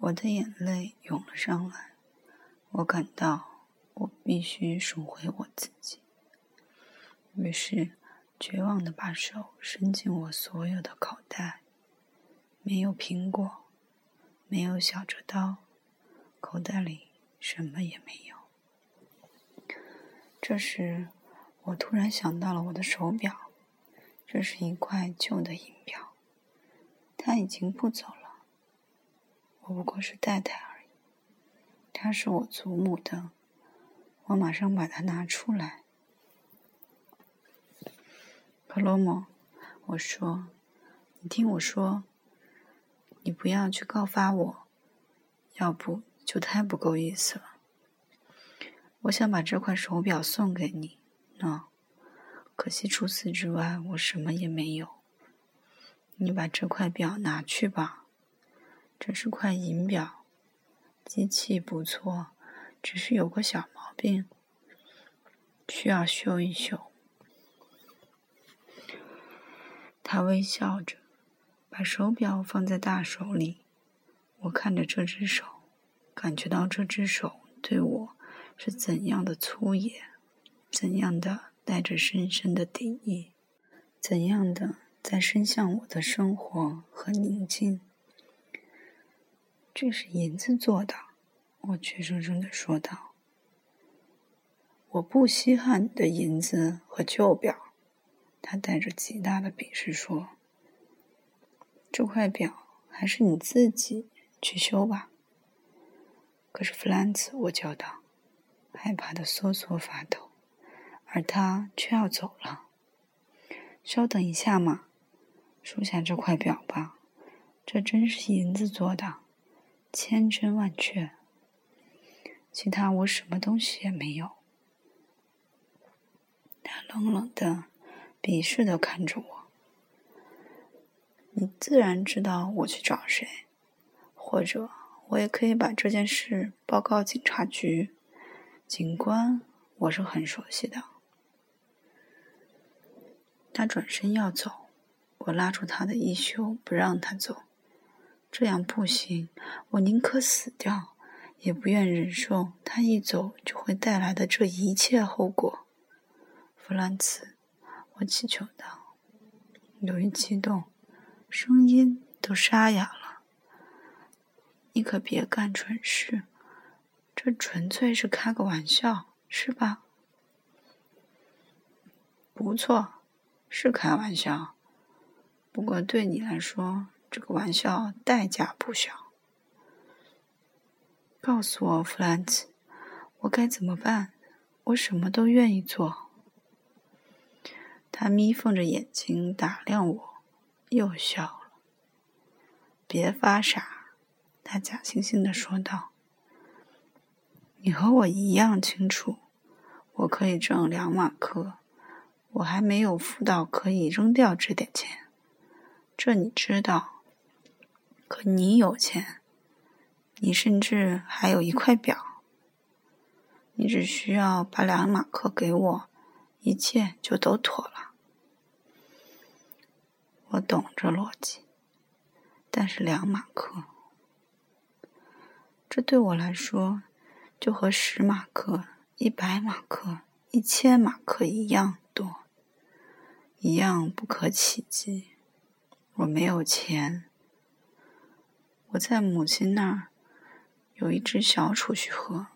我的眼泪涌了上来，我感到我必须赎回我自己，于是绝望地把手伸进我所有的口袋，没有苹果，没有小折刀，口袋里什么也没有。这时我突然想到了我的手表，这是一块旧的银表，它已经不走了，我不过是戴戴而已。它是我祖母的，我马上把它拿出来。克罗姆，我说，你听我说，你不要去告发我，要不就太不够意思了。我想把这块手表送给你呢，可惜除此之外我什么也没有。你把这块表拿去吧，这是块银表，机器不错，只是有个小毛病，需要修一修。他微笑着把手表放在大手里，我看着这只手，感觉到这只手对我是怎样的粗野，怎样的带着深深的敌意，怎样的在伸向我的生活和宁静。这是银子做的，我怯生生地说道。我不稀罕你的银子和旧表，他带着极大的鄙视说，这块表还是你自己去修吧。可是弗兰茨，我叫道，害怕的瑟缩发抖，而他却要走了。稍等一下嘛，收下这块表吧，这真是银子做的，千真万确。其他我什么东西也没有。他冷冷的、鄙视的看着我。你自然知道我去找谁，或者我也可以把这件事报告警察局。警官，我是很熟悉的。他转身要走，我拉住他的衣袖，不让他走。这样不行，我宁可死掉，也不愿忍受他一走就会带来的这一切后果。弗兰茨，我祈求道，由于激动，声音都沙哑了。你可别干蠢事。这纯粹是开个玩笑，是吧？不错，是开玩笑。不过对你来说，这个玩笑代价不小。告诉我，弗兰茨，我该怎么办？我什么都愿意做。他眯缝着眼睛打量我，又笑了。别发傻，他假惺惺地说道。你和我一样清楚，我可以挣2马克，我还没有富到可以扔掉这点钱，这你知道。可你有钱，你甚至还有一块表，你只需要把2马克给我，一切就都妥了。我懂这逻辑，但是2马克，这对我来说就和10马克、100马克、1000马克一样多，一样不可企及。我没有钱，我在母亲那儿有一只小储蓄盒，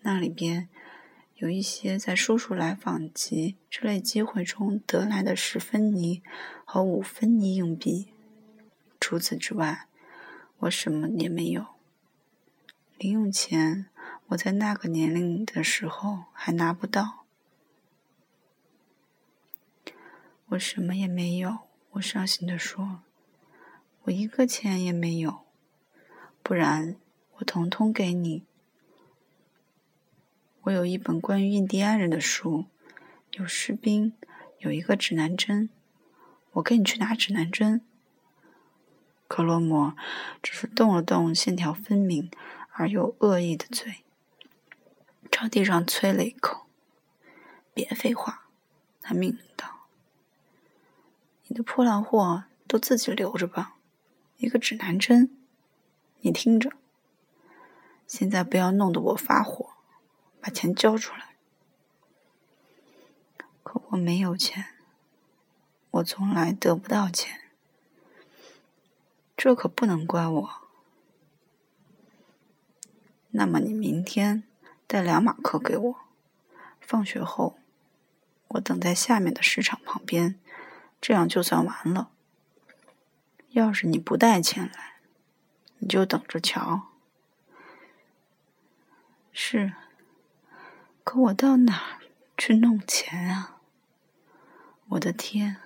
那里边有一些在叔叔来访及这类机会中得来的10芬尼和5芬尼硬币。除此之外，我什么也没有。零用钱我在那个年龄的时候还拿不到。我什么也没有，我伤心地说，我一个钱也没有，不然我统统给你。我有一本关于印第安人的书，有士兵，有一个指南针，我给你去拿指南针。克罗摩只是动了动线条分明而又恶意的嘴，朝地上吹了一口。别废话，他命令道，你的破烂货都自己留着吧，一个指南针，你听着，现在不要弄得我发火，把钱交出来。可我没有钱，我从来得不到钱，这可不能怪我。那么你明天带2马克给我，放学后我等在下面的市场旁边，这样就算完了。要是你不带钱来，你就等着瞧。是，可我到哪儿去弄钱啊？我的天，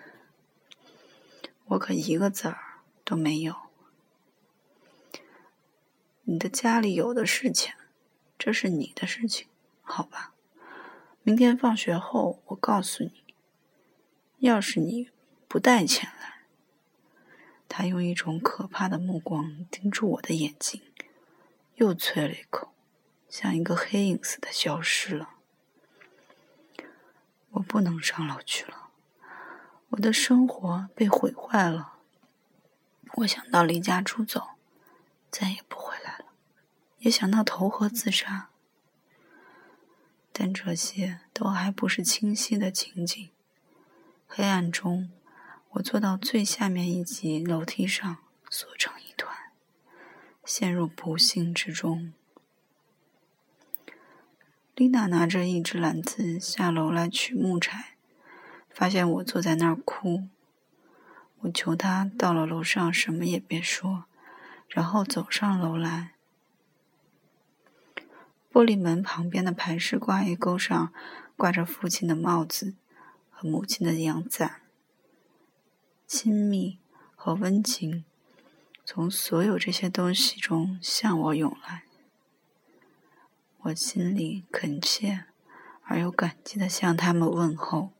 我可一个子儿都没有。你的家里有的是钱，这是你的事情，好吧？明天放学后我告诉你，要是你不带钱来。他用一种可怕的目光盯住我的眼睛，又啐了一口，像一个黑影似的消失了。我不能上楼去了，我的生活被毁坏了。我想到离家出走，再也不回来了，也想到投河自杀。但这些都还不是清晰的情景。黑暗中，我坐到最下面一级楼梯上，缩成一团，陷入不幸之中。丽娜拿着一只篮子下楼来取木柴，发现我坐在那儿哭。我求她到了楼上什么也别说，然后走上楼来。玻璃门旁边的排式挂衣钩上挂着父亲的帽子和母亲的阳伞，亲密和温情从所有这些东西中向我涌来。我心里恳切而又感激地向他们问候，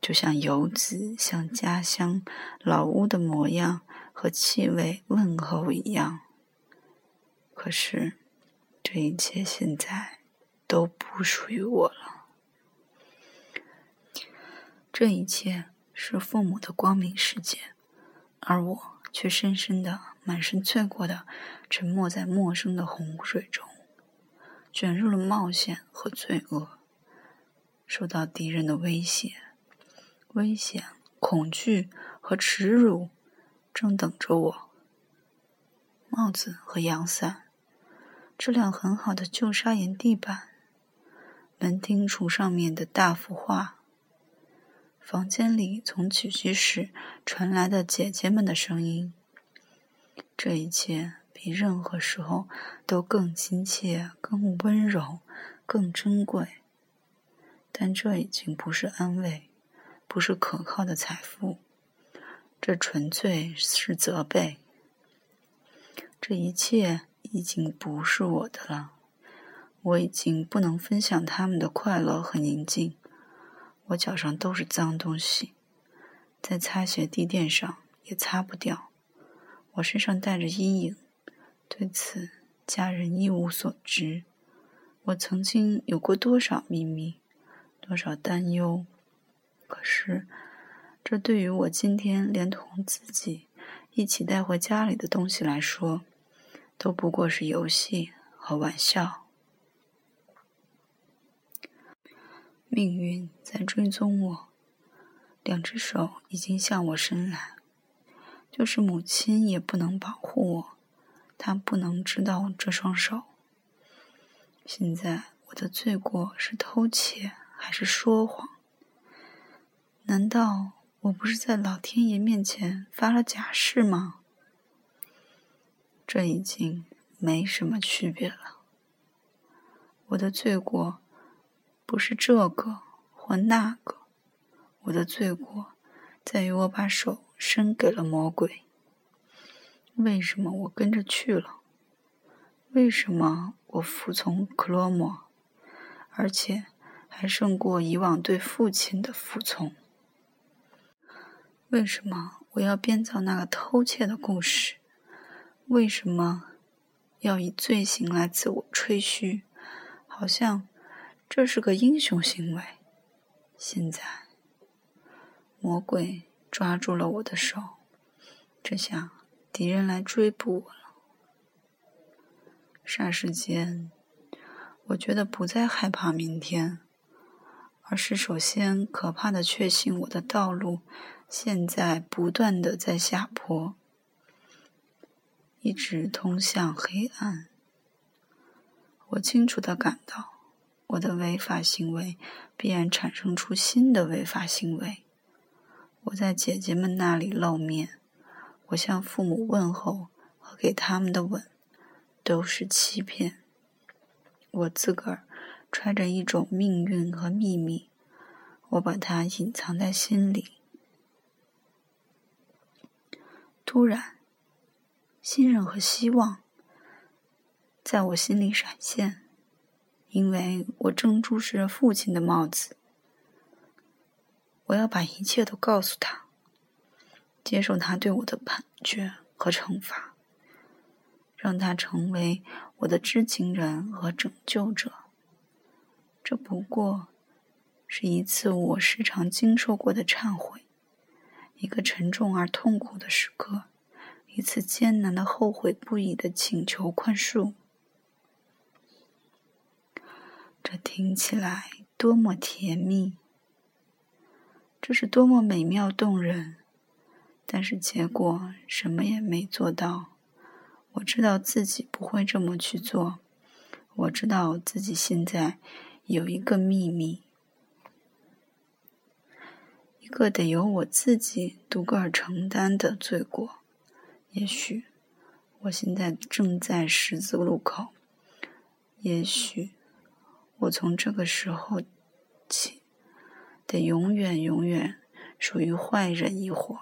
就像游子向家乡老屋的模样和气味问候一样。可是这一切现在都不属于我了，这一切是父母的光明世界，而我却深深的、满身罪过的沉没在陌生的洪水中，卷入了冒险和罪恶，受到敌人的威胁，危险、恐惧和耻辱正等着我。帽子和阳伞，质量很好的旧砂岩地板，门厅橱上面的大幅画，房间里从起居室传来的姐姐们的声音，这一切比任何时候都更亲切、更温柔、更珍贵。但这已经不是安慰，不是可靠的财富，这纯粹是责备。这一切已经不是我的了，我已经不能分享他们的快乐和宁静。我脚上都是脏东西，在擦鞋地垫上也擦不掉。我身上带着阴影，对此家人一无所知。我曾经有过多少秘密，多少担忧，可是这对于我今天连同自己一起带回家里的东西来说，都不过是游戏和玩笑。命运在追踪我，两只手已经向我伸来，就是母亲也不能保护我，她不能知道这双手。现在我的罪过是偷窃还是说谎？难道我不是在老天爷面前发了假誓吗？这已经没什么区别了。我的罪过不是这个或那个，我的罪过在于我把手伸给了魔鬼。为什么我跟着去了？为什么我服从克罗莫，而且还胜过以往对父亲的服从？为什么我要编造那个偷窃的故事？为什么要以罪行来自我吹嘘，好像这是个英雄行为？现在魔鬼抓住了我的手，这下敌人来追捕我了。霎时间，我觉得不再害怕明天，而是首先可怕的确信我的道路现在不断的在下坡，一直通向黑暗。我清楚地感到，我的违法行为必然产生出新的违法行为。我在姐姐们那里露面，我向父母问候和给他们的吻都是欺骗。我自个儿揣着一种命运和秘密，我把它隐藏在心里。突然，信任和希望在我心里闪现，因为我正注视着父亲的帽子。我要把一切都告诉他，接受他对我的判决和惩罚，让他成为我的知情人和拯救者。这不过是一次我时常经受过的忏悔，一个沉重而痛苦的时刻，一次艰难的后悔不已的请求宽恕。这听起来多么甜蜜，这是多么美妙动人，但是结果什么也没做到。我知道自己不会这么去做，我知道自己现在有一个秘密，一个得由我自己独个儿承担的罪过。也许我现在正在十字路口，也许我从这个时候起得永远属于坏人一伙。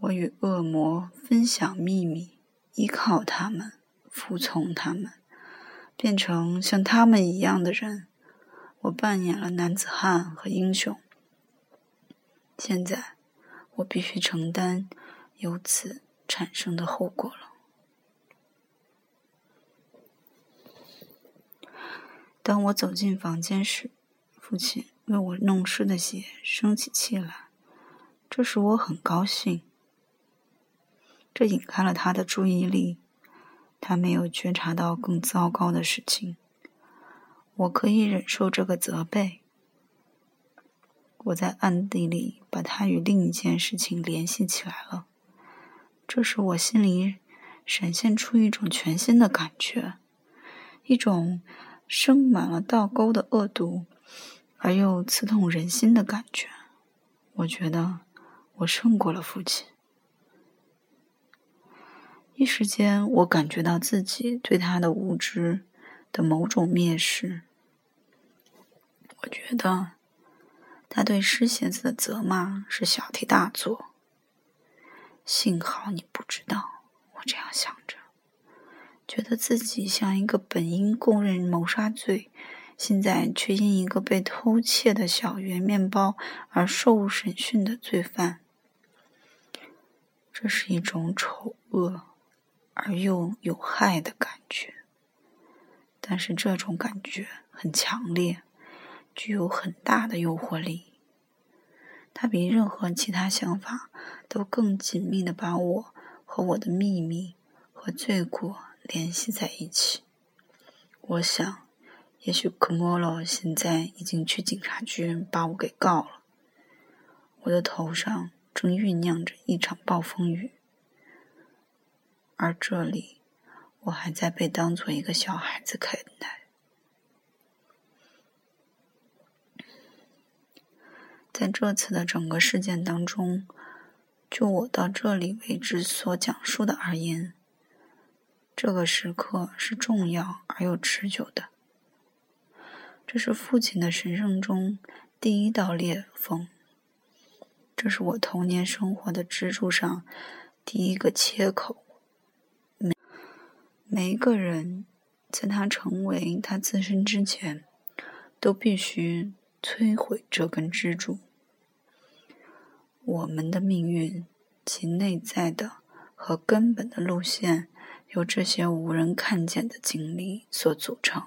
我与恶魔分享秘密，依靠他们，服从他们，变成像他们一样的人。我扮演了男子汉和英雄，现在我必须承担由此产生的后果了。当我走进房间时，父亲为我弄湿的鞋生起气来，这使我很高兴，这引开了他的注意力。他没有觉察到更糟糕的事情，我可以忍受这个责备。我在暗地里把它与另一件事情联系起来了，这时我心里闪现出一种全新的感觉，一种生满了倒钩的恶毒而又刺痛人心的感觉。我觉得我胜过了父亲，一时间我感觉到自己对他的无知的某种蔑视。我觉得他对湿鞋子的责骂是小题大做。幸好你不知道，我这样想着，觉得自己像一个本应供认谋杀罪，现在却因一个被偷窃的小圆面包而受审讯的罪犯。这是一种丑恶而又有害的感觉，但是这种感觉很强烈，具有很大的诱惑力。它比任何其他想法都更紧密地把我和我的秘密和罪过联系在一起。我想，也许科莫罗现在已经去警察局把我给告了。我的头上正酝酿着一场暴风雨，而这里我还在被当作一个小孩子看待。在这次的整个事件当中，就我到这里为止所讲述的而言，这个时刻是重要而又持久的。这是父亲的神圣中第一道裂缝，这是我童年生活的支柱上第一个切口。每一个人在他成为他自身之前，都必须摧毁这根支柱。我们的命运，其内在的和根本的路线，由这些无人看见的经历所组成。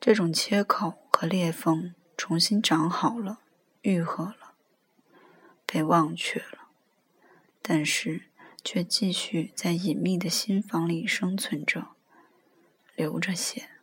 这种切口和裂缝重新长好了，愈合了，被忘却了，但是却继续在隐秘的心房里生存着，流着血。